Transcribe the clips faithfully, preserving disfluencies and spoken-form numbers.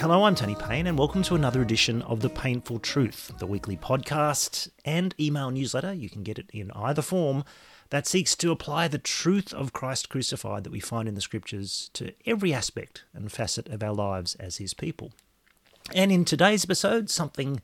Hello, I'm Tony Payne, and welcome to another edition of The Payneful Truth, the weekly podcast and email newsletter, you can get it in either form, that seeks to apply the truth of Christ crucified that we find in the Scriptures to every aspect and facet of our lives as His people. And in today's episode, something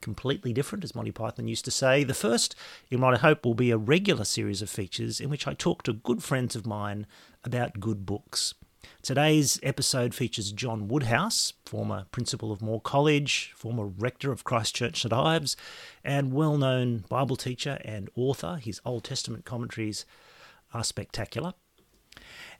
completely different, as Monty Python used to say. The first, you might hope, will be a regular series of features in which I talk to good friends of mine about good books. Today's episode features John Woodhouse, former principal of Moore College, former rector of Christ Church St Ives, and well-known Bible teacher and author. His Old Testament commentaries are spectacular.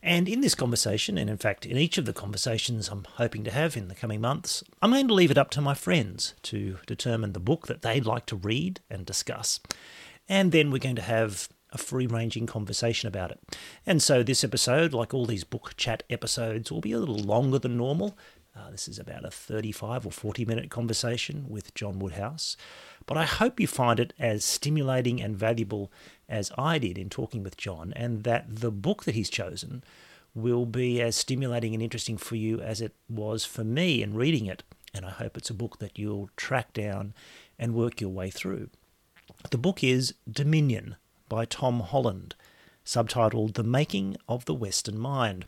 And in this conversation, and in fact in each of the conversations I'm hoping to have in the coming months, I'm going to leave it up to my friends to determine the book that they'd like to read and discuss. And then we're going to have a free-ranging conversation about it. And so this episode, like all these book chat episodes, will be a little longer than normal. Uh, this is about a thirty-five or forty-minute conversation with John Woodhouse. But I hope you find it as stimulating and valuable as I did in talking with John, and that the book that he's chosen will be as stimulating and interesting for you as it was for me in reading it. And I hope it's a book that you'll track down and work your way through. The book is Dominion by Tom Holland, subtitled The Making of the Western Mind.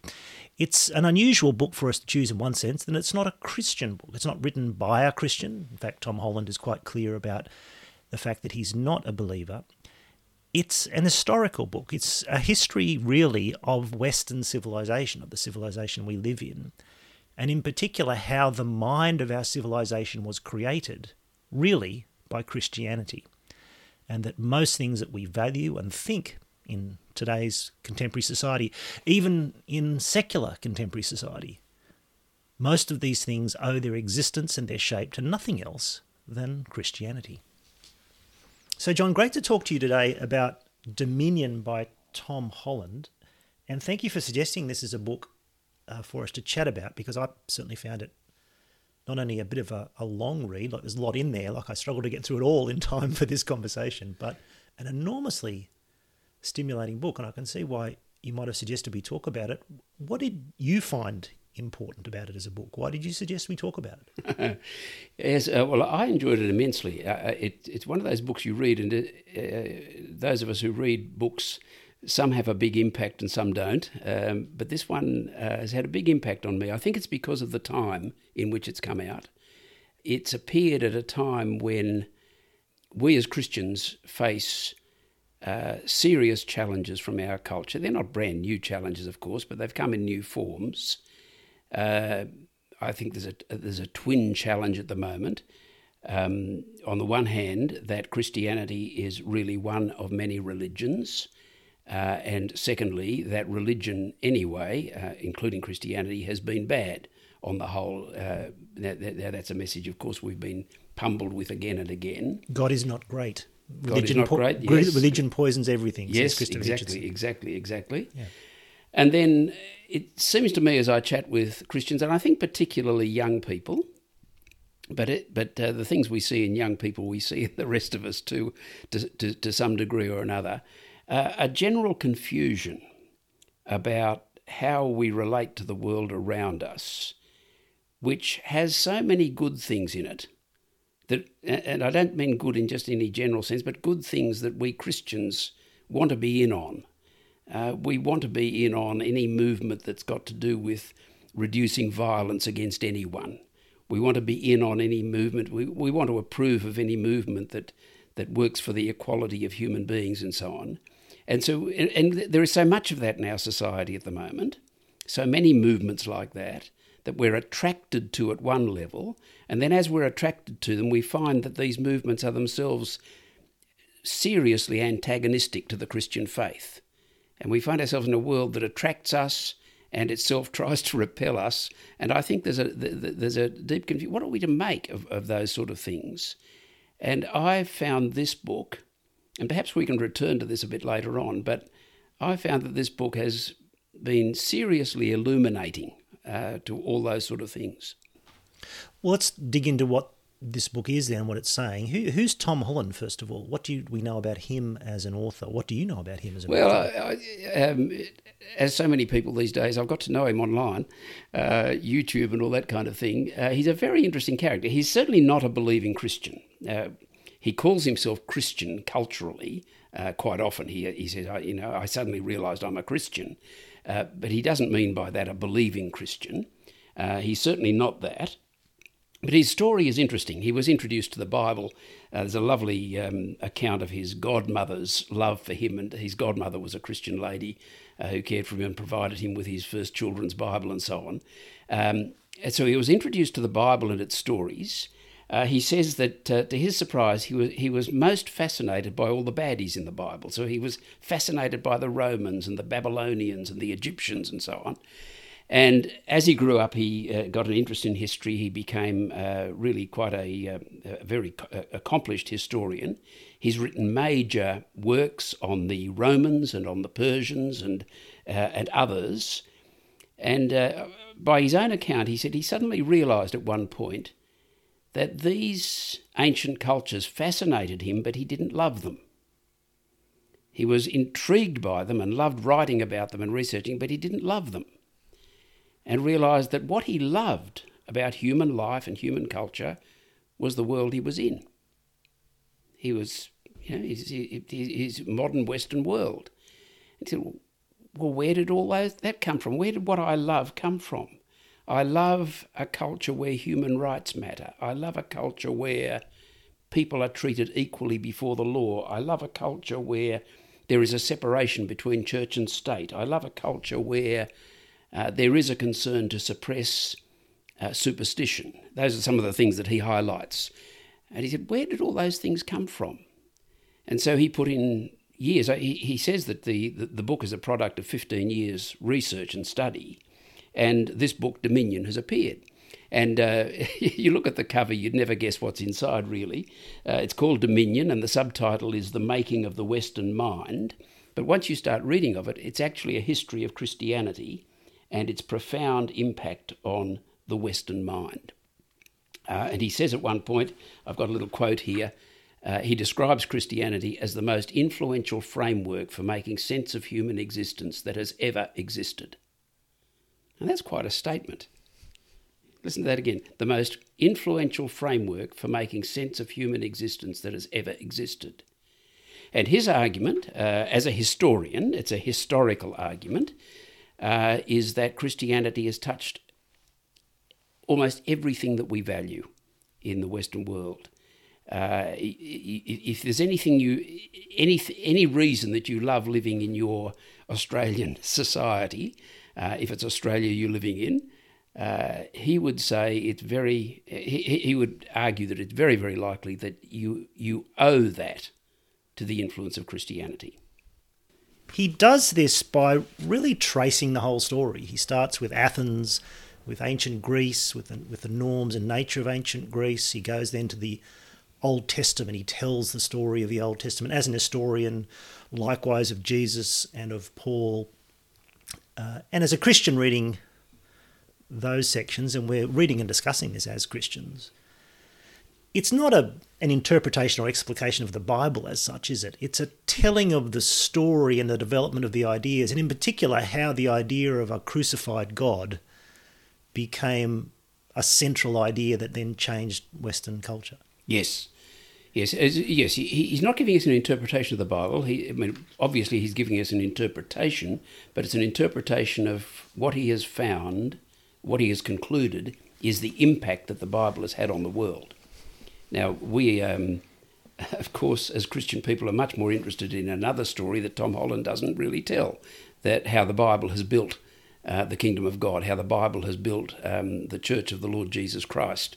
It's an unusual book for us to choose in one sense, and it's not a Christian book. It's not written by a Christian. In fact, Tom Holland is quite clear about the fact that he's not a believer. It's an historical book. It's a history, really, of Western civilization, of the civilization we live in, and in particular how the mind of our civilization was created, really, by Christianity. And that most things that we value and think in today's contemporary society, even in secular contemporary society, most of these things owe their existence and their shape to nothing else than Christianity. So, John, great to talk to you today about Dominion by Tom Holland. And thank you for suggesting this is a book uh, for us to chat about, because I certainly found it not only a bit of a, a long read, like there's a lot in there, like I struggled to get through it all in time for this conversation, but an enormously stimulating book, and I can see why you might have suggested we talk about it. What did you find important about it as a book? Why did you suggest we talk about it? yes, uh, well, I enjoyed it immensely. Uh, it, it's one of those books you read, and it, uh, those of us who read books, some have a big impact and some don't, um, but this one uh, has had a big impact on me. I think it's because of the time in which it's come out. It's appeared at a time when we as Christians face uh, serious challenges from our culture. They're not brand new challenges, of course, but they've come in new forms. Uh, I think there's a there's a twin challenge at the moment. Um, on the one hand, that Christianity is really one of many religions. Uh, and secondly, that religion anyway, uh, including Christianity, has been bad on the whole. Uh, that, that, that's a message, of course, we've been pummeled with again and again. God is not great. God religion is not po- great, yes. Religion poisons everything, yes, says Christopher exactly, Hitchens. exactly, exactly. Yeah. And then it seems to me as I chat with Christians, and I think particularly young people, But it, but uh, the things we see in young people, we see in the rest of us too, to, to, to some degree or another. Uh, a general confusion about how we relate to the world around us, which has so many good things in it, that, and I don't mean good in just any general sense, but good things that we Christians want to be in on. Uh, we want to be in on any movement that's got to do with reducing violence against anyone. We want to be in on any movement. We, we want to approve of any movement that, that works for the equality of human beings and so on. And so, and there is so much of that in our society at the moment, so many movements like that, that we're attracted to at one level. And then as we're attracted to them, we find that these movements are themselves seriously antagonistic to the Christian faith. And we find ourselves in a world that attracts us and itself tries to repel us. And I think there's a there's a deep confusion. What are we to make of, of those sort of things? And I found this book, and perhaps we can return to this a bit later on, but I found that this book has been seriously illuminating uh, to all those sort of things. Well, let's dig into what this book is then, what it's saying. Who, who's Tom Holland, first of all? What do you, we know about him as an author? What do you know about him as an well, author? Well, I, I, um, as so many people these days, I've got to know him online, uh, YouTube and all that kind of thing. Uh, he's a very interesting character. He's certainly not a believing Christian. Uh, he calls himself Christian culturally. Uh, quite often he, he says, I, you know, I suddenly realised I'm a Christian. Uh, but he doesn't mean by that a believing Christian. Uh, he's certainly not that. But his story is interesting. He was introduced to the Bible. Uh, there's a lovely um, account of his godmother's love for him, and his godmother was a Christian lady uh, who cared for him and provided him with his first children's Bible and so on. Um, and so he was introduced to the Bible and its stories. Uh, he says that, uh, to his surprise, he was he was most fascinated by all the baddies in the Bible. So he was fascinated by the Romans and the Babylonians and the Egyptians and so on. And as he grew up, he uh, got an interest in history. He became uh, really quite a, a very accomplished historian. He's written major works on the Romans and on the Persians and uh, and others. And uh, by his own account, he said he suddenly realised at one point that these ancient cultures fascinated him, but he didn't love them. He was intrigued by them and loved writing about them and researching, but he didn't love them. And realised that what he loved about human life and human culture was the world he was in. He was, you know, his, his modern Western world. And he said, well, where did all those, that come from? Where did what I love come from? I love a culture where human rights matter. I love a culture where people are treated equally before the law. I love a culture where there is a separation between church and state. I love a culture where Uh, there is a concern to suppress uh, superstition. Those are some of the things that he highlights. And he said, where did all those things come from? And so he put in years. He, he says that the, the, the book is a product of fifteen years research and study, and this book, Dominion, has appeared. And uh, you look at the cover, you'd never guess what's inside, really. Uh, it's called Dominion, and the subtitle is The Making of the Western Mind. But once you start reading of it, it's actually a history of Christianity and its profound impact on the Western mind. Uh, and he says at one point, I've got a little quote here, uh, he describes Christianity as the most influential framework for making sense of human existence that has ever existed. And that's quite a statement. Listen to that again. The most influential framework for making sense of human existence that has ever existed. And his argument, uh, as a historian, it's a historical argument, Uh, is that Christianity has touched almost everything that we value in the Western world. Uh, if there's anything you, any any reason that you love living in your Australian society, uh, if it's Australia you're living in, uh, he would say it's very. He, he would argue that it's very very likely that you you owe that to the influence of Christianity. He does this by really tracing the whole story. He starts with Athens, with ancient Greece, with the, with the norms and nature of ancient Greece. He goes then to the Old Testament. He tells the story of the Old Testament as an historian, likewise of Jesus and of Paul. Uh, and as a Christian reading those sections, and we're reading and discussing this as Christians, it's not a an interpretation or explication of the Bible as such, is it? It's a telling of the story and the development of the ideas, and in particular how the idea of a crucified God became a central idea that then changed Western culture. Yes, yes, yes. He, he's not giving us an interpretation of the Bible. He, I mean, obviously he's giving us an interpretation, but it's an interpretation of what he has found, what he has concluded is the impact that the Bible has had on the world. Now, we, um, of course, as Christian people are much more interested in another story that Tom Holland doesn't really tell, that how the Bible has built uh, the kingdom of God, how the Bible has built um, the church of the Lord Jesus Christ.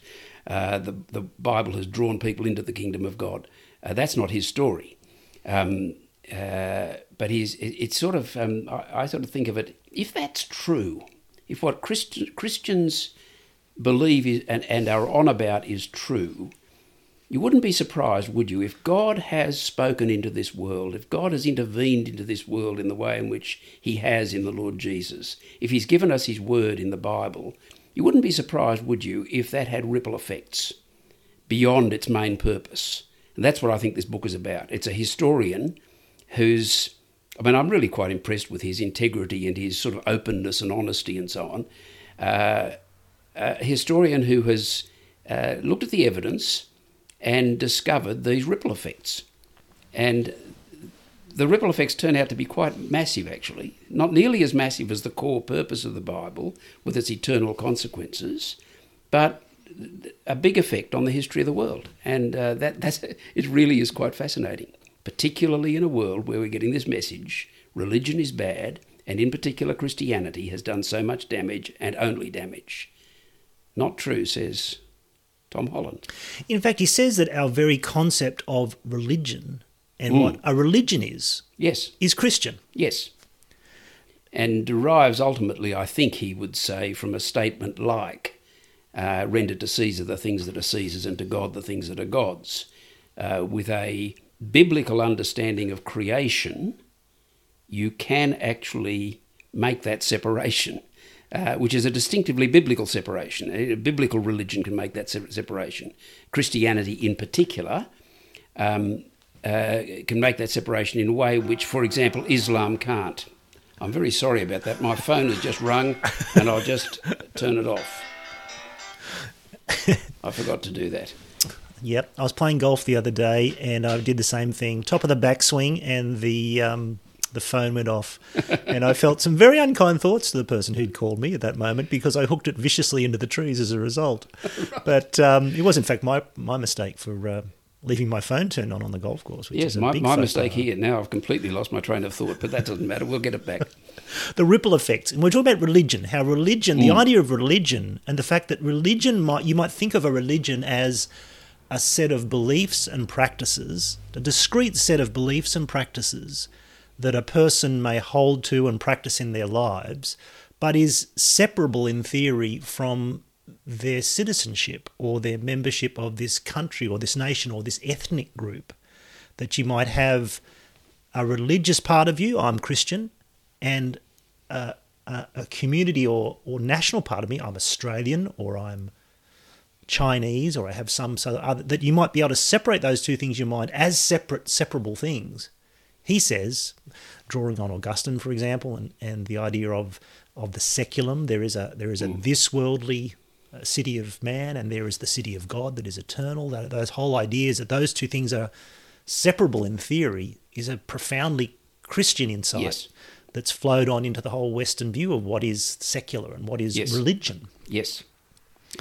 Uh, the, the Bible has drawn people into the kingdom of God. Uh, that's not his story. Um, uh, but he's, it, it's sort of, um, I, I sort of think of it, if that's true, if what Christ, Christians believe is, and, and are on about is true, you wouldn't be surprised, would you, if God has spoken into this world, if God has intervened into this world in the way in which he has in the Lord Jesus, if he's given us his word in the Bible, you wouldn't be surprised, would you, if that had ripple effects beyond its main purpose. And that's what I think this book is about. It's a historian who's, I mean, I'm really quite impressed with his integrity and his sort of openness and honesty and so on. Uh, a historian who has uh, looked at the evidence and discovered these ripple effects. And the ripple effects turn out to be quite massive, actually. Not nearly as massive as the core purpose of the Bible with its eternal consequences, but a big effect on the history of the world. And uh, that that's, it really is quite fascinating, particularly in a world where we're getting this message, religion is bad, and in particular Christianity has done so much damage and only damage. Not true, says Tom Holland. In fact, he says that our very concept of religion and mm. what a religion is, yes, is Christian. Yes. And derives ultimately, I think he would say, from a statement like, uh, render to Caesar the things that are Caesar's and to God the things that are God's, uh, with a biblical understanding of creation, you can actually make that separation, uh, which is a distinctively biblical separation. A biblical religion can make that separation. Christianity in particular um, uh, can make that separation in a way which, for example, Islam can't. I'm very sorry about that. My phone has just rung and I'll just turn it off. I forgot to do that. Yep, I was playing golf the other day and I did the same thing. Top of the backswing and the um, the phone went off. And I felt some very unkind thoughts to the person who'd called me at that moment because I hooked it viciously into the trees as a result. Right. But um, it was, in fact, my my mistake for uh, leaving my phone turned on on the golf course, which yes, is a my, big my mistake here. Now I've completely lost my train of thought, but that doesn't matter. We'll get it back. The ripple effects. And we're talking about religion, how religion, mm. the idea of religion and the fact that religion might, you might think of a religion as a set of beliefs and practices, a discrete set of beliefs and practices that a person may hold to and practice in their lives, but is separable in theory from their citizenship or their membership of this country or this nation or this ethnic group, that you might have a religious part of you, I'm Christian, and a, a, a community or, or national part of me, I'm Australian or I'm Chinese or I have some so other, that you might be able to separate those two things in your mind as separate, separable things. He says, drawing on Augustine, for example, and, and the idea of of the seculum, there is a there is a mm. this worldly city of man and there is the city of God that is eternal. That, those whole ideas that those two things are separable in theory is a profoundly Christian insight yes. that's flowed on into the whole Western view of what is secular and what is yes. religion. Yes,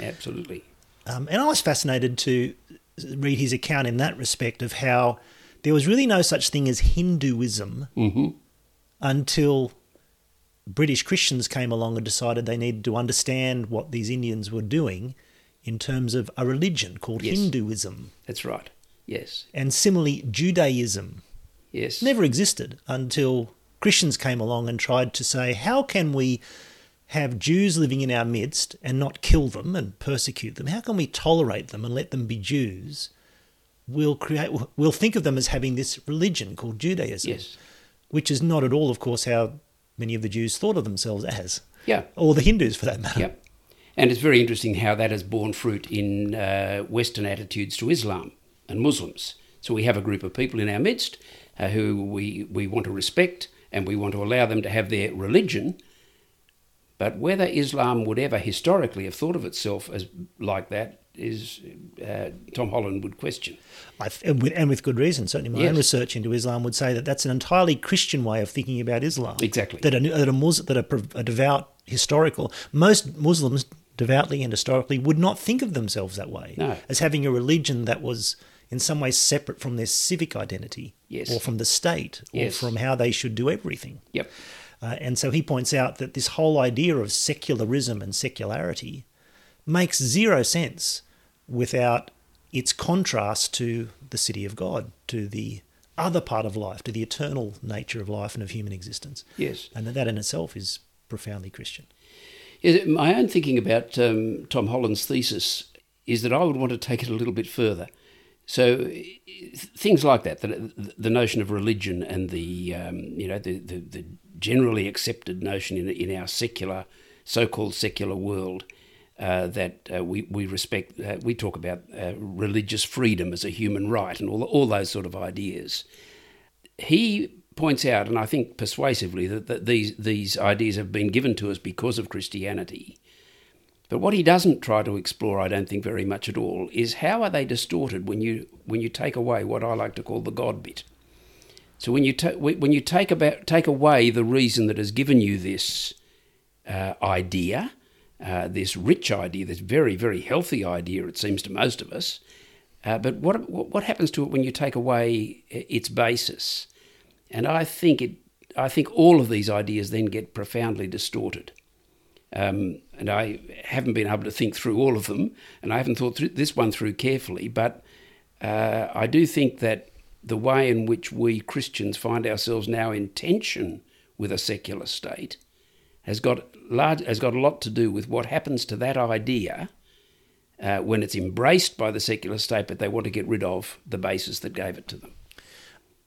absolutely. Um, and I was fascinated to read his account in that respect of how there was really no such thing as Hinduism mm-hmm. until British Christians came along and decided they needed to understand what these Indians were doing in terms of a religion called yes. Hinduism. That's right, yes. And similarly, Judaism yes. never existed until Christians came along and tried to say, how can we have Jews living in our midst and not kill them and persecute them? How can we tolerate them and let them be Jews? We'll create. We'll think of them as having this religion called Judaism, yes. which is not at all, of course, how many of the Jews thought of themselves as, yeah, or the Hindus for that matter. Yeah. And it's very interesting how that has borne fruit in uh, Western attitudes to Islam and Muslims. So we have a group of people in our midst uh, who we, we want to respect and we want to allow them to have their religion. But whether Islam would ever historically have thought of itself as like that is uh, Tom Holland would question. I've, and, with, and with good reason. Certainly my yes. own research into Islam would say that that's an entirely Christian way of thinking about Islam. Exactly. That a, that a, Muslim, that a, a devout historical, most Muslims devoutly and historically would not think of themselves that way. No. As having a religion that was in some way separate from their civic identity yes. or from the state yes. or from how they should do everything. Yep. Uh, and so he points out that this whole idea of secularism and secularity makes zero sense without its contrast to the city of God, to the other part of life, to the eternal nature of life and of human existence. Yes. And that in itself is profoundly Christian. Yes, my own thinking about um, Tom Holland's thesis is that I would want to take it a little bit further. So things like that, the, the notion of religion and the, um, you know, the, the, the generally accepted notion in, in our secular, so-called secular world uh, that uh, we we respect. Uh, we talk about uh, religious freedom as a human right and all all those sort of ideas. He points out, and I think persuasively, that, that these these ideas have been given to us because of Christianity. But what he doesn't try to explore, I don't think, very much at all, is how are they distorted when you when you take away what I like to call the God bit. So when you ta- when you take about take away the reason that has given you this uh, idea, uh, this rich idea, this very very healthy idea, it seems to most of us. Uh, but what what happens to it when you take away its basis? And I think it I think all of these ideas then get profoundly distorted. Um, and I haven't been able to think through all of them, and I haven't thought through this one through carefully, but uh, I do think that the way in which we Christians find ourselves now in tension with a secular state has got large, has got a lot to do with what happens to that idea uh, when it's embraced by the secular state, but they want to get rid of the basis that gave it to them.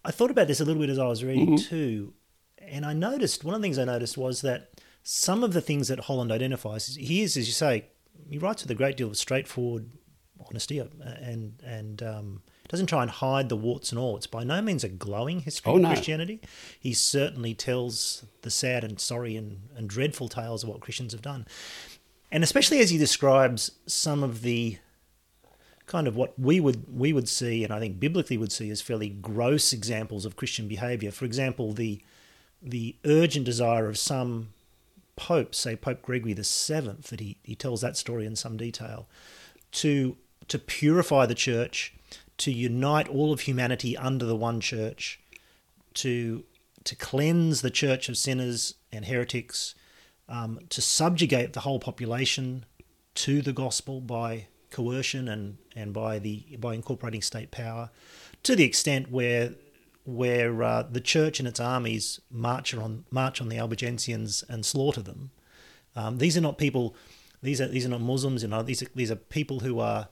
I thought about this a little bit as I was reading mm-hmm. too, and I noticed, one of the things I noticed was that some of the things that Holland identifies, he is, as you say, he writes with a great deal of straightforward honesty and and um, doesn't try and hide the warts and all. It's by no means a glowing history oh, of no. Christianity. He certainly tells the sad and sorry and, and dreadful tales of what Christians have done. And especially as he describes some of the kind of what we would we would see, and I think biblically would see, as fairly gross examples of Christian behaviour. For example, the the urgent desire of some popes, say Pope Gregory the seventh, that he, he tells that story in some detail, to to purify the church, to unite all of humanity under the one church, to to cleanse the church of sinners and heretics, um, to subjugate the whole population to the gospel by coercion and, and by the by incorporating state power, to the extent where where uh, the church and its armies march on march on the Albigensians and slaughter them. Um, these are not people; these are these are not Muslims. You know, these are, these are people who are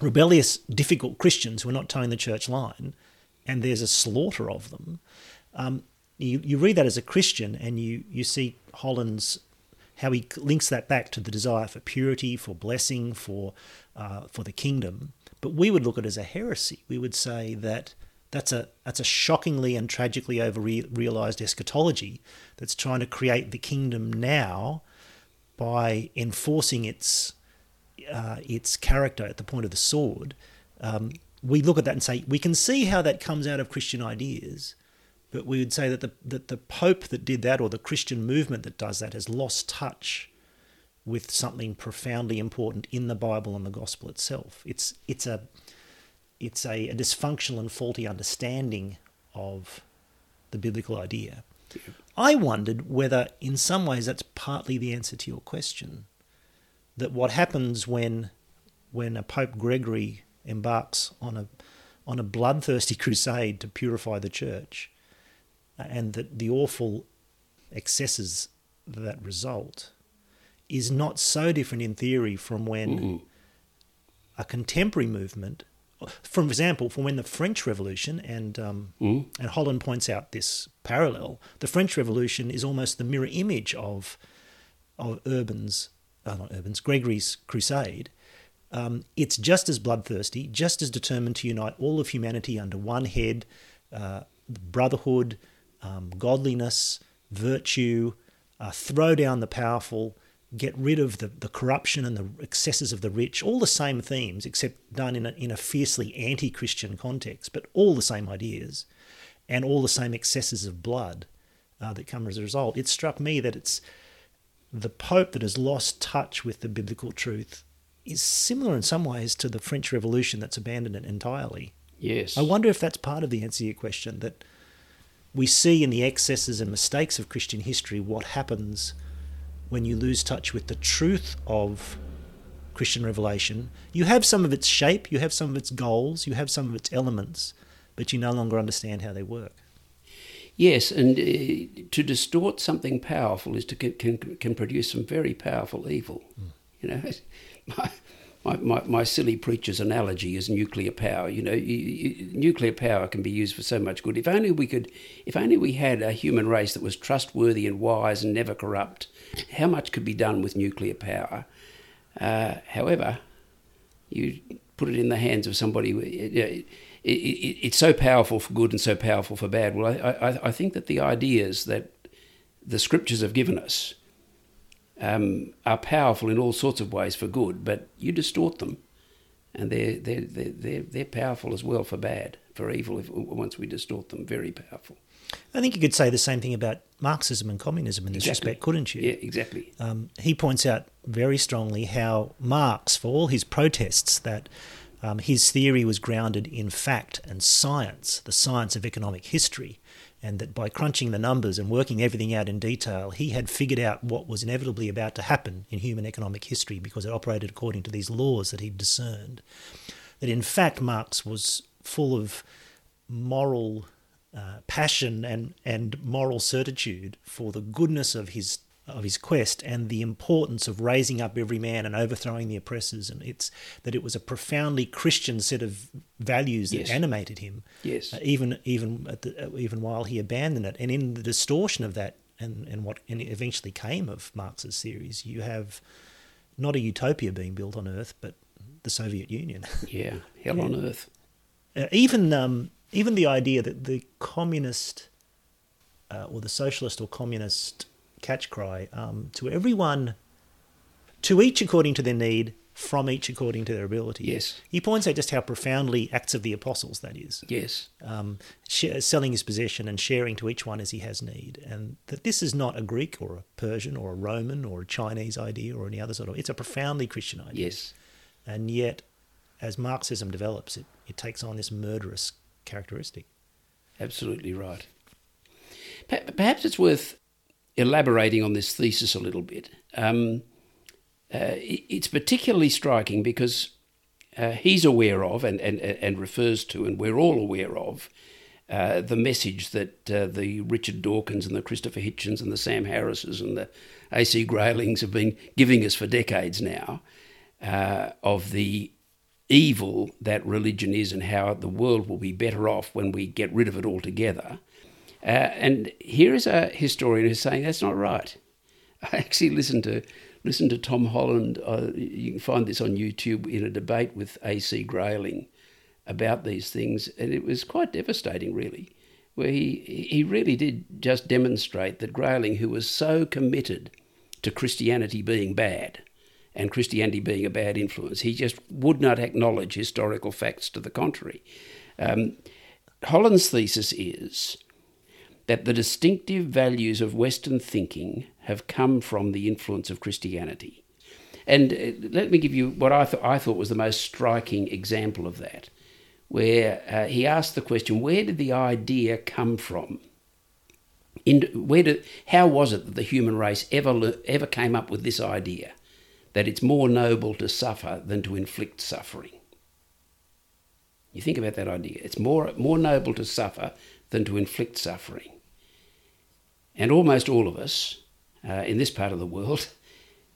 rebellious, difficult Christians who are not towing the church line, and there's a slaughter of them. Um, you you read that as a Christian, and you you see Holland's how he links that back to the desire for purity, for blessing, for uh, for the kingdom. But we would look at it as a heresy. We would say that. That's a that's a shockingly and tragically over-realised eschatology that's trying to create the kingdom now by enforcing its uh, its character at the point of the sword. Um, we look at that and say, we can see how that comes out of Christian ideas, but we would say that the that the Pope that did that, or the Christian movement that does that, has lost touch with something profoundly important in the Bible and the gospel itself. It's it's a... It's a, a dysfunctional and faulty understanding of the biblical idea. Yeah. I wondered whether, in some ways, that's partly the answer to your question, that what happens when when a Pope Gregory embarks on a on a bloodthirsty crusade to purify the church, and that the awful excesses that result is not so different in theory from when mm-hmm. a contemporary movement. For example, from when the French Revolution, and um, mm. and Holland points out this parallel, the French Revolution is almost the mirror image of of Urban's, uh, not Urban's, Gregory's crusade. Um, it's just as bloodthirsty, just as determined to unite all of humanity under one head, uh, brotherhood, um, godliness, virtue, uh, throw down the powerful, get rid of the, the corruption and the excesses of the rich, all the same themes, except done in a, in a fiercely anti-Christian context, but all the same ideas and all the same excesses of blood uh, that come as a result. It struck me that it's the Pope that has lost touch with the biblical truth is similar in some ways to the French Revolution that's abandoned it entirely. Yes. I wonder if that's part of the answer to your question, that we see in the excesses and mistakes of Christian history what happens when you lose touch with the truth of Christian revelation. You have some of its shape, you have some of its goals, you have some of its elements, but you no longer understand how they work. Yes, and uh, to distort something powerful is to can can produce some very powerful evil. Mm. You know, my, my my my silly preacher's analogy is nuclear power. You know, you, you, nuclear power can be used for so much good. If only we could, if only we had a human race that was trustworthy and wise and never corrupt. How much could be done with nuclear power? Uh, however, you put it in the hands of somebody. It, it, it, it's so powerful for good and so powerful for bad. Well, I, I, I think that the ideas that the scriptures have given us um, are powerful in all sorts of ways for good, but you distort them, and they're they're they're they're powerful as well for bad, for evil. If, once we distort them, very powerful. I think you could say the same thing about Marxism and communism in this exactly. respect, couldn't you? Yeah, exactly. Um, he points out very strongly how Marx, for all his protests, that um, his theory was grounded in fact and science, the science of economic history, and that by crunching the numbers and working everything out in detail, he had figured out what was inevitably about to happen in human economic history because it operated according to these laws that he'd discerned. That in fact Marx was full of moral... Uh, passion and, and moral certitude for the goodness of his of his quest and the importance of raising up every man and overthrowing the oppressors, and it's that it was a profoundly Christian set of values that yes. animated him. Yes, uh, even even at the, uh, even while he abandoned it, and in the distortion of that, and and what and eventually came of Marx's theories, you have not a utopia being built on Earth, but the Soviet Union. yeah, hell yeah. on Earth. Uh, even. Um, Even the idea that the communist uh, or the socialist or communist catch cry, um, to everyone, to each according to their need, from each according to their ability. Yes. He points out just how profoundly Acts of the Apostles that is. Yes. Um, sh- selling his possession and sharing to each one as he has need. And that this is not a Greek or a Persian or a Roman or a Chinese idea or any other sort of... It's a profoundly Christian idea. Yes. And yet, as Marxism develops, it, it takes on this murderous characteristic. Absolutely right. Perhaps it's worth elaborating on this thesis a little bit. Um, uh, it's particularly striking because uh, he's aware of and, and, and refers to, and we're all aware of, uh, the message that uh, the Richard Dawkins and the Christopher Hitchens and the Sam Harrises and the A C Graylings have been giving us for decades now, uh, of the evil that religion is and how the world will be better off when we get rid of it altogether. Uh, and here is a historian who's saying that's not right. I actually listened to listened to Tom Holland. Uh, you can find this on YouTube, in a debate with A C Grayling about these things, and it was quite devastating, really, where he he really did just demonstrate that Grayling, who was so committed to Christianity being bad, and Christianity being a bad influence, he just would not acknowledge historical facts to the contrary. Um, Holland's thesis is that the distinctive values of Western thinking have come from the influence of Christianity. And uh, let me give you what I, th- I thought was the most striking example of that, where uh, he asked the question, where did the idea come from? In, where did, how was it that the human race ever le- ever came up with this idea that it's more noble to suffer than to inflict suffering? You think about that idea. It's more more noble to suffer than to inflict suffering. And almost all of us uh, in this part of the world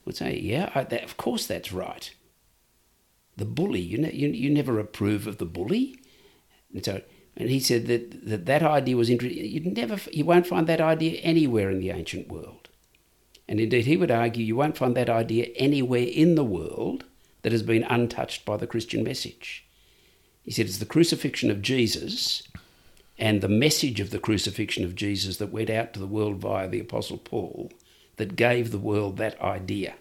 would say, yeah, I, that, of course that's right. The bully, you, ne- you, you never approve of the bully. And so, and he said that that, that idea was introduced. You'd never, you won't find that idea anywhere in the ancient world. And indeed, he would argue you won't find that idea anywhere in the world that has been untouched by the Christian message. He said it's the crucifixion of Jesus and the message of the crucifixion of Jesus that went out to the world via the Apostle Paul that gave the world that idea.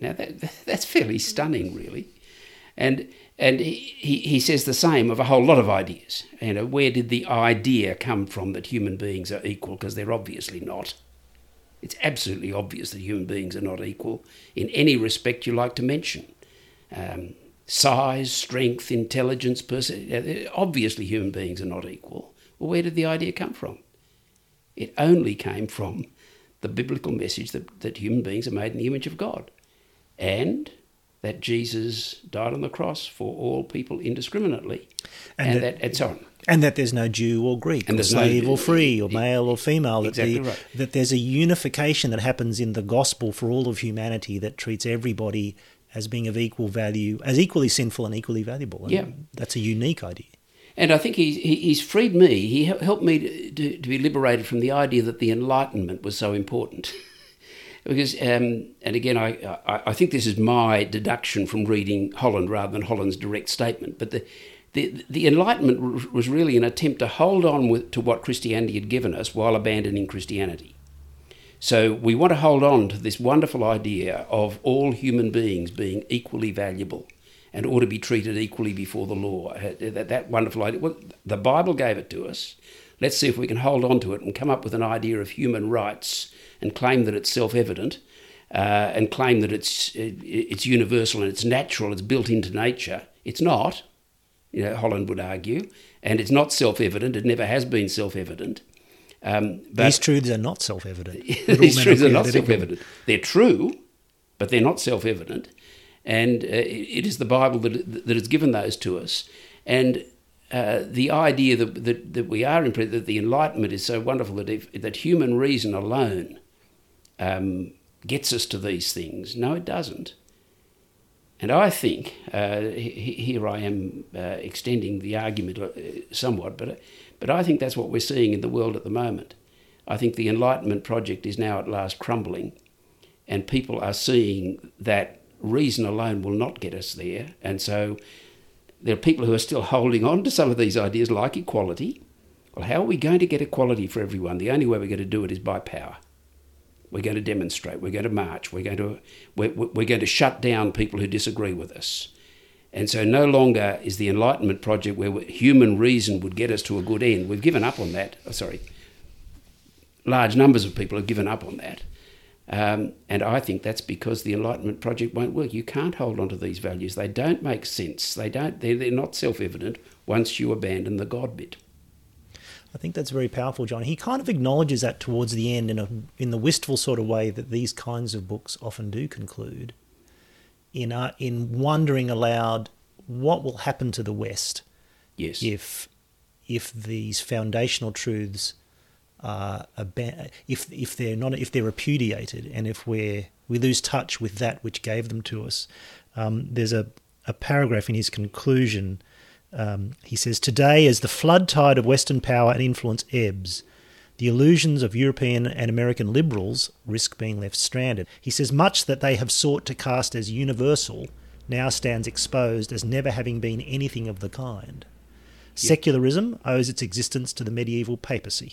Now, that, that's fairly stunning, really. And and he, he says the same of a whole lot of ideas. You know, where did the idea come from that human beings are equal? Because they're obviously not. It's absolutely obvious that human beings are not equal in any respect you like to mention. Um, size, strength, intelligence, person. Obviously human beings are not equal. Well, where did the idea come from? It only came from the biblical message that, that human beings are made in the image of God and that Jesus died on the cross for all people indiscriminately and, and that, that and so on. And that there's no Jew or Greek and or slave no, or free or male or female. Exactly that, the, right. that there's a unification that happens in the gospel for all of humanity that treats everybody as being of equal value, as equally sinful and equally valuable. And yeah. That's a unique idea. And I think he, he, he's freed me. He helped me to, to, to be liberated from the idea that the Enlightenment was so important Because, um, and again, I, I I think this is my deduction from reading Holland rather than Holland's direct statement, but the the, the Enlightenment r- was really an attempt to hold on with, to what Christianity had given us while abandoning Christianity. So we want to hold on to this wonderful idea of all human beings being equally valuable and ought to be treated equally before the law. That, that wonderful idea. Well, the Bible gave it to us. Let's see if we can hold on to it and come up with an idea of human rights and claim that it's self-evident, uh, and claim that it's it's universal and it's natural, it's built into nature. It's not, you know, Holland would argue, and it's not self-evident. It never has been self-evident. Um, but these truths are not self-evident. These truths are not self-evident. They're true, but they're not self-evident. And uh, it is the Bible that that has given those to us. And Uh, the idea that, that that we are in that the Enlightenment is so wonderful that if, that human reason alone um, gets us to these things. No, it doesn't. And I think uh, he, here I am uh, extending the argument somewhat, but but I think that's what we're seeing in the world at the moment. I think the Enlightenment project is now at last crumbling, and people are seeing that reason alone will not get us there, and so. There are people who are still holding on to some of these ideas like equality. Well, how are we going to get equality for everyone? The only way we're going to do it is by power. We're going to demonstrate. We're going to march. We're going to we're, we're going to shut down people who disagree with us. And so no longer is the Enlightenment project where human reason would get us to a good end. We've given up on that. Oh, sorry. Large numbers of people have given up on that. Um, and I think that's because the Enlightenment project won't work. You can't hold on to these values. They don't make sense. They don't. They're, they're not self-evident once you abandon the God bit. I think that's very powerful, John. He kind of acknowledges that towards the end in a, in the wistful sort of way that these kinds of books often do conclude, in uh, in wondering aloud what will happen to the West yes. if if these foundational truths. Uh, if if they're not if they're repudiated and if we we lose touch with that which gave them to us, um, there's a, a paragraph in his conclusion. Um, he says, "Today, as the flood tide of Western power and influence ebbs, the illusions of European and American liberals risk being left stranded." He says, "Much that they have sought to cast as universal now stands exposed as never having been anything of the kind. Secularism yep. owes its existence to the medieval papacy.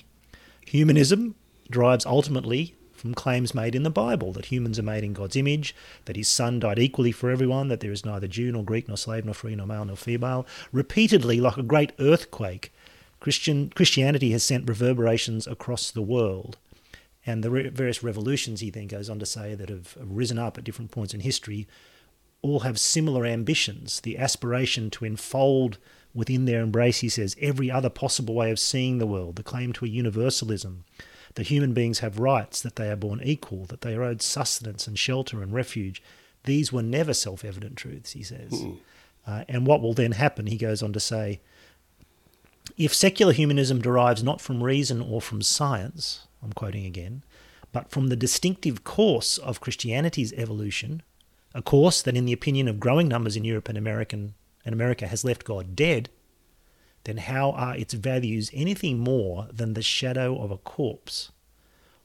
Humanism derives ultimately from claims made in the Bible that humans are made in God's image, that his son died equally for everyone, that there is neither Jew nor Greek nor slave nor free nor male nor female. Repeatedly, like a great earthquake, Christian Christianity has sent reverberations across the world." And the re- various revolutions, he then goes on to say, that have risen up at different points in history all have similar ambitions, the aspiration to enfold within their embrace, he says, every other possible way of seeing the world, the claim to a universalism, that human beings have rights, that they are born equal, that they are owed sustenance and shelter and refuge. These were never self-evident truths, he says. Uh, and what will then happen, he goes on to say, if secular humanism derives not from reason or from science, I'm quoting again, but from the distinctive course of Christianity's evolution, a course that in the opinion of growing numbers in Europe and American and America has left God dead, then how are its values anything more than the shadow of a corpse?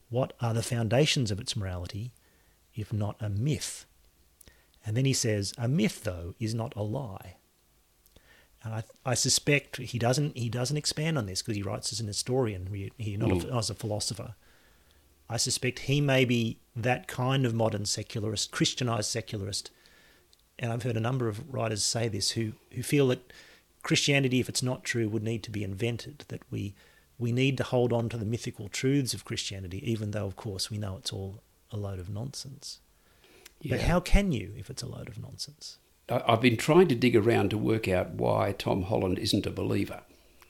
What are the foundations of its morality, if not a myth? And then he says, a myth, though, is not a lie. And I, I suspect he doesn't he doesn't expand on this because he writes as an historian, he, he not mm. a, as a philosopher. I suspect he may be that kind of modern secularist, Christianized secularist. And I've heard a number of writers say this, who, who feel that Christianity, if it's not true, would need to be invented, that we we need to hold on to the mythical truths of Christianity, even though, of course, we know it's all a load of nonsense. Yeah. But how can you if it's a load of nonsense? I've been trying to dig around to work out why Tom Holland isn't a believer,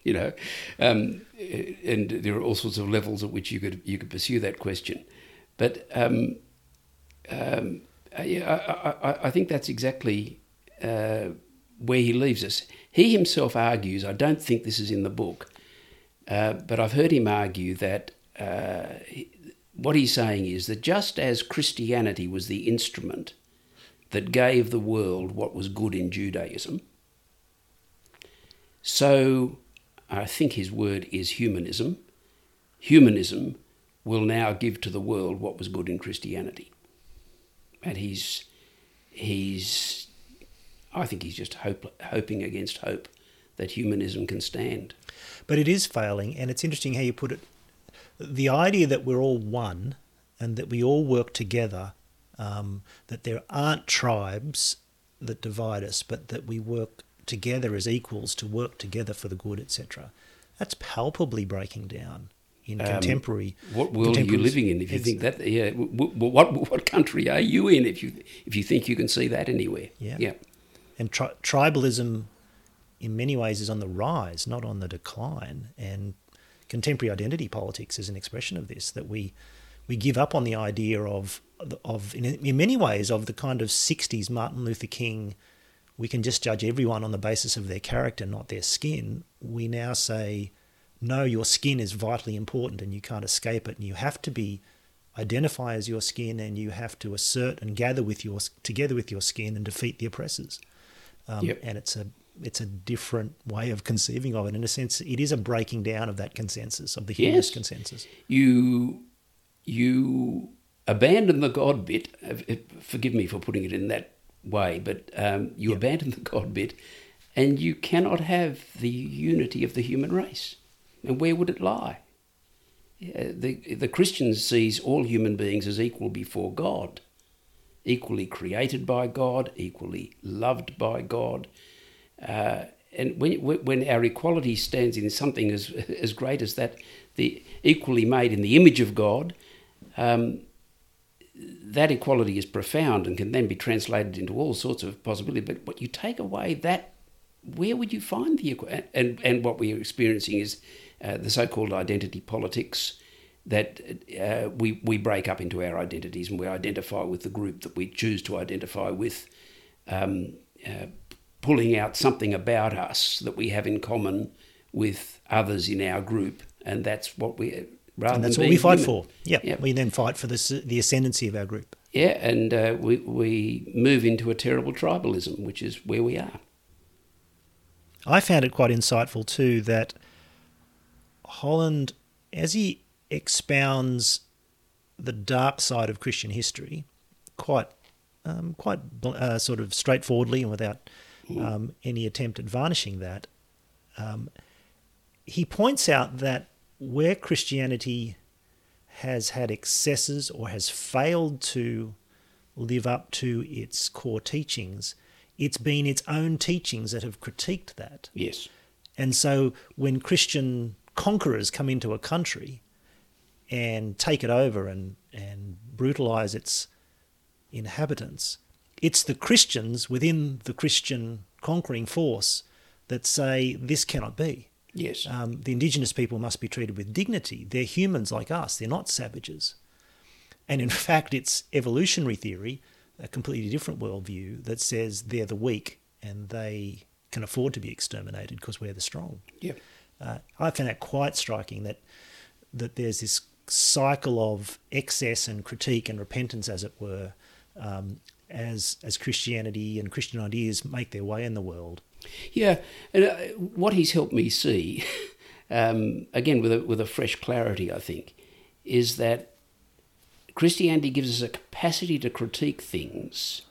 you know, um, and there are all sorts of levels at which you could you could pursue that question. But... Um, um, Yeah, I, I, I think that's exactly uh, where he leaves us. He himself argues, I don't think this is in the book, uh, but I've heard him argue that uh, what he's saying is that just as Christianity was the instrument that gave the world what was good in Judaism, so I think his word is humanism. Humanism will now give to the world what was good in Christianity. And he's, he's I think he's just hope, hoping against hope that humanism can stand. But it is failing, and it's interesting how you put it. The idea that we're all one and that we all work together, um, that there aren't tribes that divide us, but that we work together as equals to work together for the good, et cetera. That's palpably breaking down in um, contemporary. What world are you living in if you think that? Yeah. What, what what country are you in if you if you think you can see that anywhere? Yeah. Yeah. And tri- tribalism, in many ways, is on the rise, not on the decline. And contemporary identity politics is an expression of this. That we we give up on the idea of of in, in many ways of the kind of sixties Martin Luther King. We can just judge everyone on the basis of their character, not their skin. We now say, no, your skin is vitally important and you can't escape it. And you have to be identify as your skin, and you have to assert and gather with your together with your skin and defeat the oppressors. Um, yep. And it's a it's a different way of conceiving of it. In a sense, it is a breaking down of that consensus, of the humanist yes. consensus. You you abandon the God bit. Forgive me for putting it in that way, but um, you yep. abandon the God bit, and you cannot have the unity of the human race. And where would it lie? Uh, the the Christian sees all human beings as equal before God, equally created by God, equally loved by God. Uh, and when when our equality stands in something as as great as that, the equally made in the image of God. Um, That equality is profound and can then be translated into all sorts of possibilities. But what you take away that, where would you find the equality? And, and what we're experiencing is uh, the so-called identity politics that uh, we, we break up into our identities and we identify with the group that we choose to identify with, um, uh, pulling out something about us that we have in common with others in our group. And that's what we... Rather and that's what we fight human. for. Yeah, yep. We then fight for the the ascendancy of our group. Yeah, and uh, we we move into a terrible tribalism, which is where we are. I found it quite insightful too that Holland, as he expounds the dark side of Christian history, quite um, quite uh, sort of straightforwardly and without mm. um, any attempt at varnishing that, um, he points out that where Christianity has had excesses or has failed to live up to its core teachings, it's been its own teachings that have critiqued that. Yes. And so when Christian conquerors come into a country and take it over and, and brutalize its inhabitants, it's the Christians within the Christian conquering force that say, this cannot be. Yes, um, the indigenous people must be treated with dignity. They're humans like us. They're not savages. And in fact, it's evolutionary theory, a completely different worldview that says they're the weak and they can afford to be exterminated because we're the strong. Yeah, uh, I found that quite striking that that there's this cycle of excess and critique and repentance, as it were, um, as as Christianity and Christian ideas make their way in the world. Yeah, and uh, what he's helped me see, um, again with a, with a fresh clarity, I think, is that Christianity gives us a capacity to critique things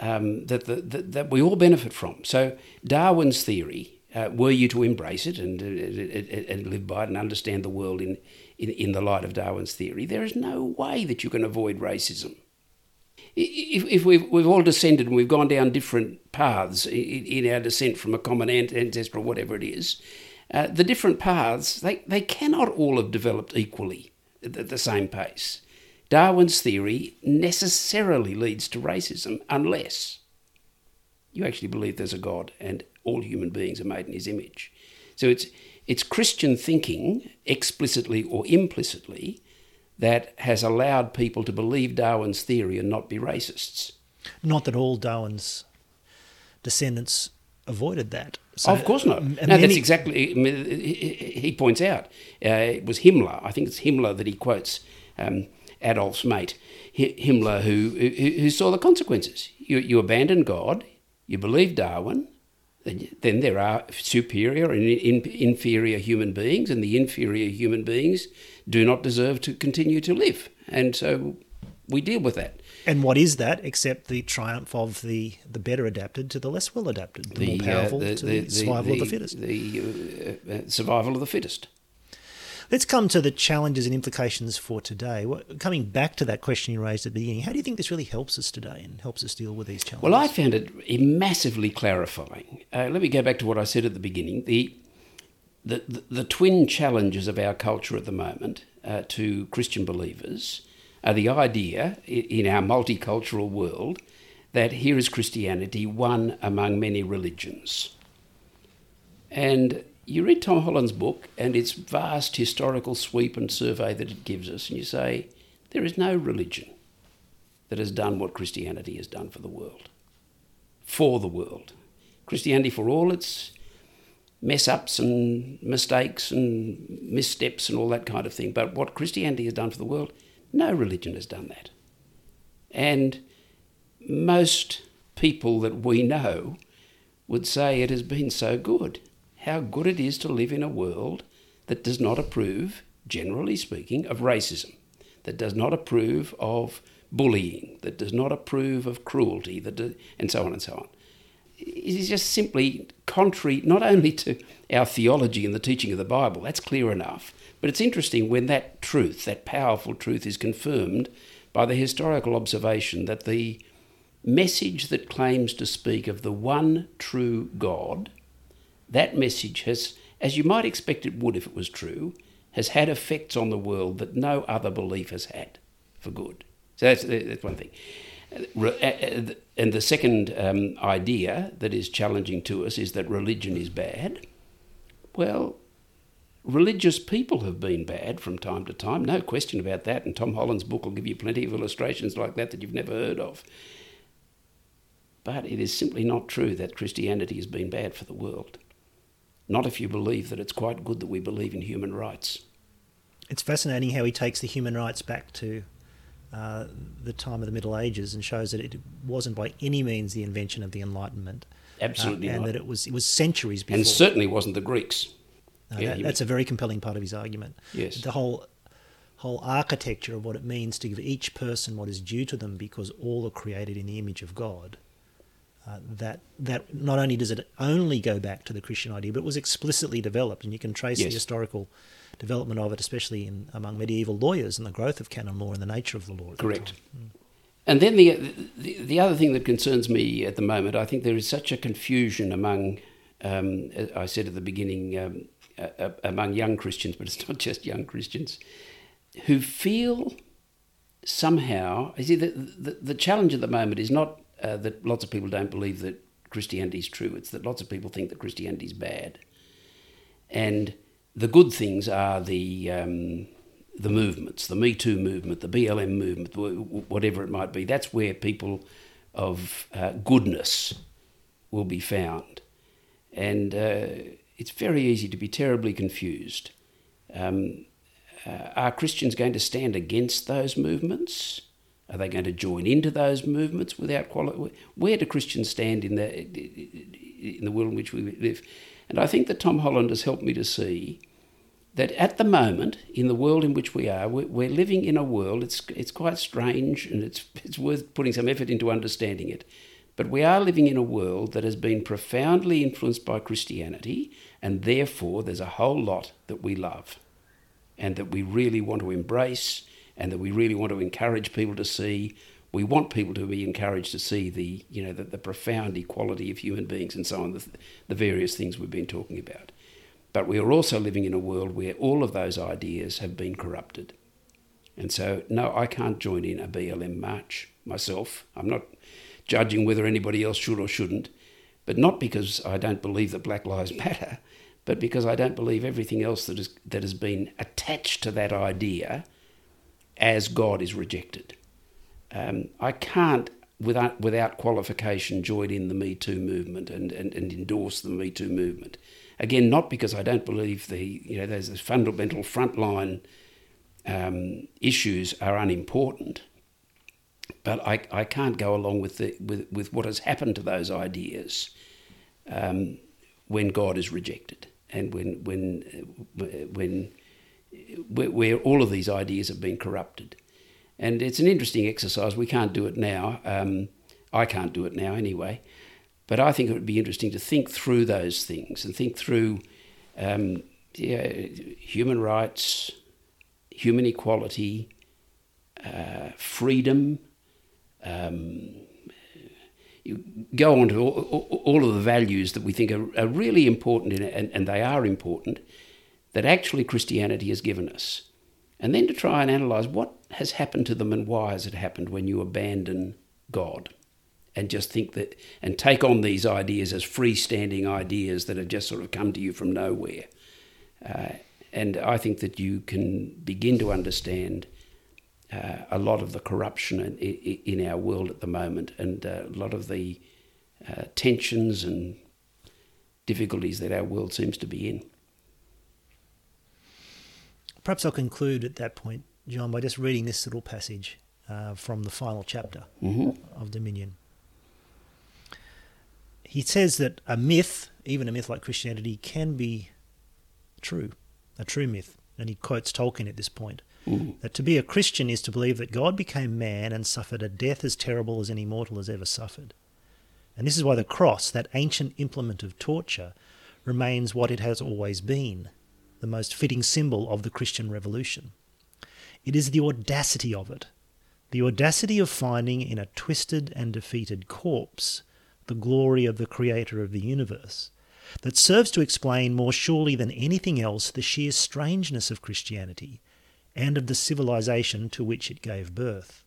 um, that, the, that that we all benefit from. So Darwin's theory, uh, were you to embrace it and, and and live by it and understand the world in, in in the light of Darwin's theory, there is no way that you can avoid racism. If, if we've, we've all descended and we've gone down different paths in, in our descent from a common ancestor or whatever it is, uh, the different paths, they, they cannot all have developed equally at the same pace. Darwin's theory necessarily leads to racism unless you actually believe there's a God and all human beings are made in his image. So it's it's Christian thinking, explicitly or implicitly, that has allowed people to believe Darwin's theory and not be racists. Not that all Darwin's descendants avoided that. So, oh, of course not. No, that's exactly... He points out, uh, it was Himmler, I think it's Himmler that he quotes, um, Adolf's mate, Himmler, who, who, who saw the consequences. You, you abandon God, you believe Darwin, then there are superior and in, inferior human beings, and the inferior human beings do not deserve to continue to live. And so we deal with that. And what is that except the triumph of the, the better adapted to the less well adapted, the, the more powerful uh, the, to the, the survival the, of the fittest? The uh, uh, survival of the fittest. Let's come to the challenges and implications for today. What, coming back to that question you raised at the beginning, how do you think this really helps us today and helps us deal with these challenges? Well, I found it massively clarifying. Uh, let me go back to what I said at the beginning. The the, the, the twin challenges of our culture at the moment uh, to Christian believers are the idea in our multicultural world that here is Christianity, one among many religions. And you read Tom Holland's book and its vast historical sweep and survey that it gives us, and you say, there is no religion that has done what Christianity has done for the world, for the world. Christianity, for all its mess-ups and mistakes and missteps and all that kind of thing, but what Christianity has done for the world, no religion has done that. And most people that we know would say it has been so good. How good it is to live in a world that does not approve, generally speaking, of racism, that does not approve of bullying, that does not approve of cruelty, that do, and so on and so on. It is just simply contrary not only to our theology and the teaching of the Bible, that's clear enough, but it's interesting when that truth, that powerful truth, is confirmed by the historical observation that the message that claims to speak of the one true God, that message has, as you might expect it would if it was true, has had effects on the world that no other belief has had for good. So that's, that's one thing. And the second um, idea that is challenging to us is that religion is bad. Well, religious people have been bad from time to time, no question about that, and Tom Holland's book will give you plenty of illustrations like that that you've never heard of. But it is simply not true that Christianity has been bad for the world. Not if you believe that it's quite good that we believe in human rights. It's fascinating how he takes the human rights back to uh, the time of the Middle Ages and shows that it wasn't by any means the invention of the Enlightenment. Absolutely uh, and not. And that it was it was centuries before. And certainly wasn't the Greeks. No, yeah, that, that's a very compelling part of his argument. Yes. The whole whole architecture of what it means to give each person what is due to them because all are created in the image of God. Uh, that that not only does it only go back to the Christian idea, but it was explicitly developed, and you can trace yes. the historical development of it, especially in, among medieval lawyers and the growth of canon law and the nature of the law. At Correct. Mm. And then the, the the other thing that concerns me at the moment, I think there is such a confusion among, um, as I said at the beginning, um, uh, among young Christians, but it's not just young Christians, who feel somehow, you see, the, the, the challenge at the moment is not Uh, that lots of people don't believe that Christianity is true. It's that lots of people think that Christianity is bad. And the good things are the um, the movements, the Me Too movement, the B L M movement, whatever it might be. That's where people of uh, goodness will be found. And uh, it's very easy to be terribly confused. Um, uh, are Christians going to stand against those movements? Are they going to join into those movements without quality? Where do Christians stand in the in the world in which we live? And I think that Tom Holland has helped me to see that at the moment, in the world in which we are, we're living in a world, it's it's quite strange and it's it's worth putting some effort into understanding it. But we are living in a world that has been profoundly influenced by Christianity, and therefore there's a whole lot that we love and that we really want to embrace and that we really want to encourage people to see. We want people to be encouraged to see the, you know, the, the profound equality of human beings and so on, the, the various things we've been talking about. But we are also living in a world where all of those ideas have been corrupted. And so, no, I can't join in a B L M march myself. I'm not judging whether anybody else should or shouldn't, but not because I don't believe that Black Lives Matter, but because I don't believe everything else that is, that has been attached to that idea as God is rejected. Um, I can't, without without qualification, join in the Me Too movement and, and, and endorse the Me Too movement. Again, not because I don't believe the, you know, those fundamental frontline um, issues are unimportant, but I, I can't go along with the with, with what has happened to those ideas um, when God is rejected and when when when where all of these ideas have been corrupted. And it's an interesting exercise. We can't do it now. Um, I can't do it now anyway. But I think it would be interesting to think through those things and think through um, yeah, human rights, human equality, uh, freedom. Um, you go on to all, all of the values that we think are, are really important, in, and, and they are important, that actually Christianity has given us. And then to try and analyse what has happened to them and why has it happened when you abandon God and just think that, and take on these ideas as freestanding ideas that have just sort of come to you from nowhere. Uh, and I think that you can begin to understand uh, a lot of the corruption in, in, in our world at the moment, and uh, a lot of the uh, tensions and difficulties that our world seems to be in. Perhaps I'll conclude at that point, John, by just reading this little passage uh, from the final chapter mm-hmm. of Dominion. He says that a myth, even a myth like Christianity, can be true, a true myth. And he quotes Tolkien at this point, mm-hmm. that to be a Christian is to believe that God became man and suffered a death as terrible as any mortal has ever suffered. And this is why the cross, that ancient implement of torture, remains what it has always been, the most fitting symbol of the Christian Revolution. It is the audacity of it, the audacity of finding in a twisted and defeated corpse the glory of the Creator of the universe, that serves to explain more surely than anything else the sheer strangeness of Christianity and of the civilization to which it gave birth.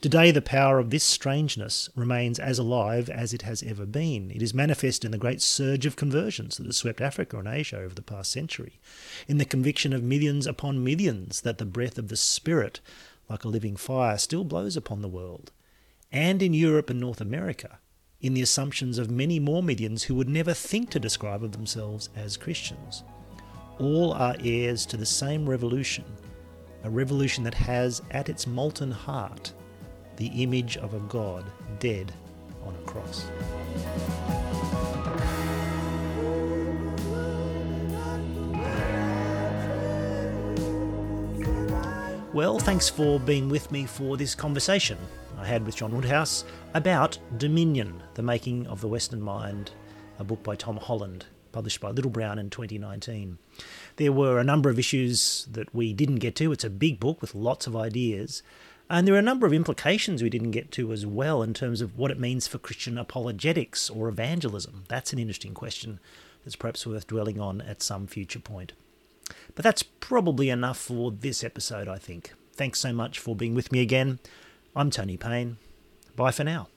Today the power of this strangeness remains as alive as it has ever been. It is manifest in the great surge of conversions that has swept Africa and Asia over the past century, in the conviction of millions upon millions that the breath of the Spirit, like a living fire, still blows upon the world, and in Europe and North America, in the assumptions of many more millions who would never think to describe of themselves as Christians. All are heirs to the same revolution, a revolution that has at its molten heart the image of a God dead on a cross. Well, thanks for being with me for this conversation I had with John Woodhouse about Dominion, The Making of the Western Mind, a book by Tom Holland, published by Little Brown in twenty nineteen. There were a number of issues that we didn't get to. It's a big book with lots of ideas. And there are a number of implications we didn't get to as well in terms of what it means for Christian apologetics or evangelism. That's an interesting question that's perhaps worth dwelling on at some future point. But that's probably enough for this episode, I think. Thanks so much for being with me again. I'm Tony Payne. Bye for now.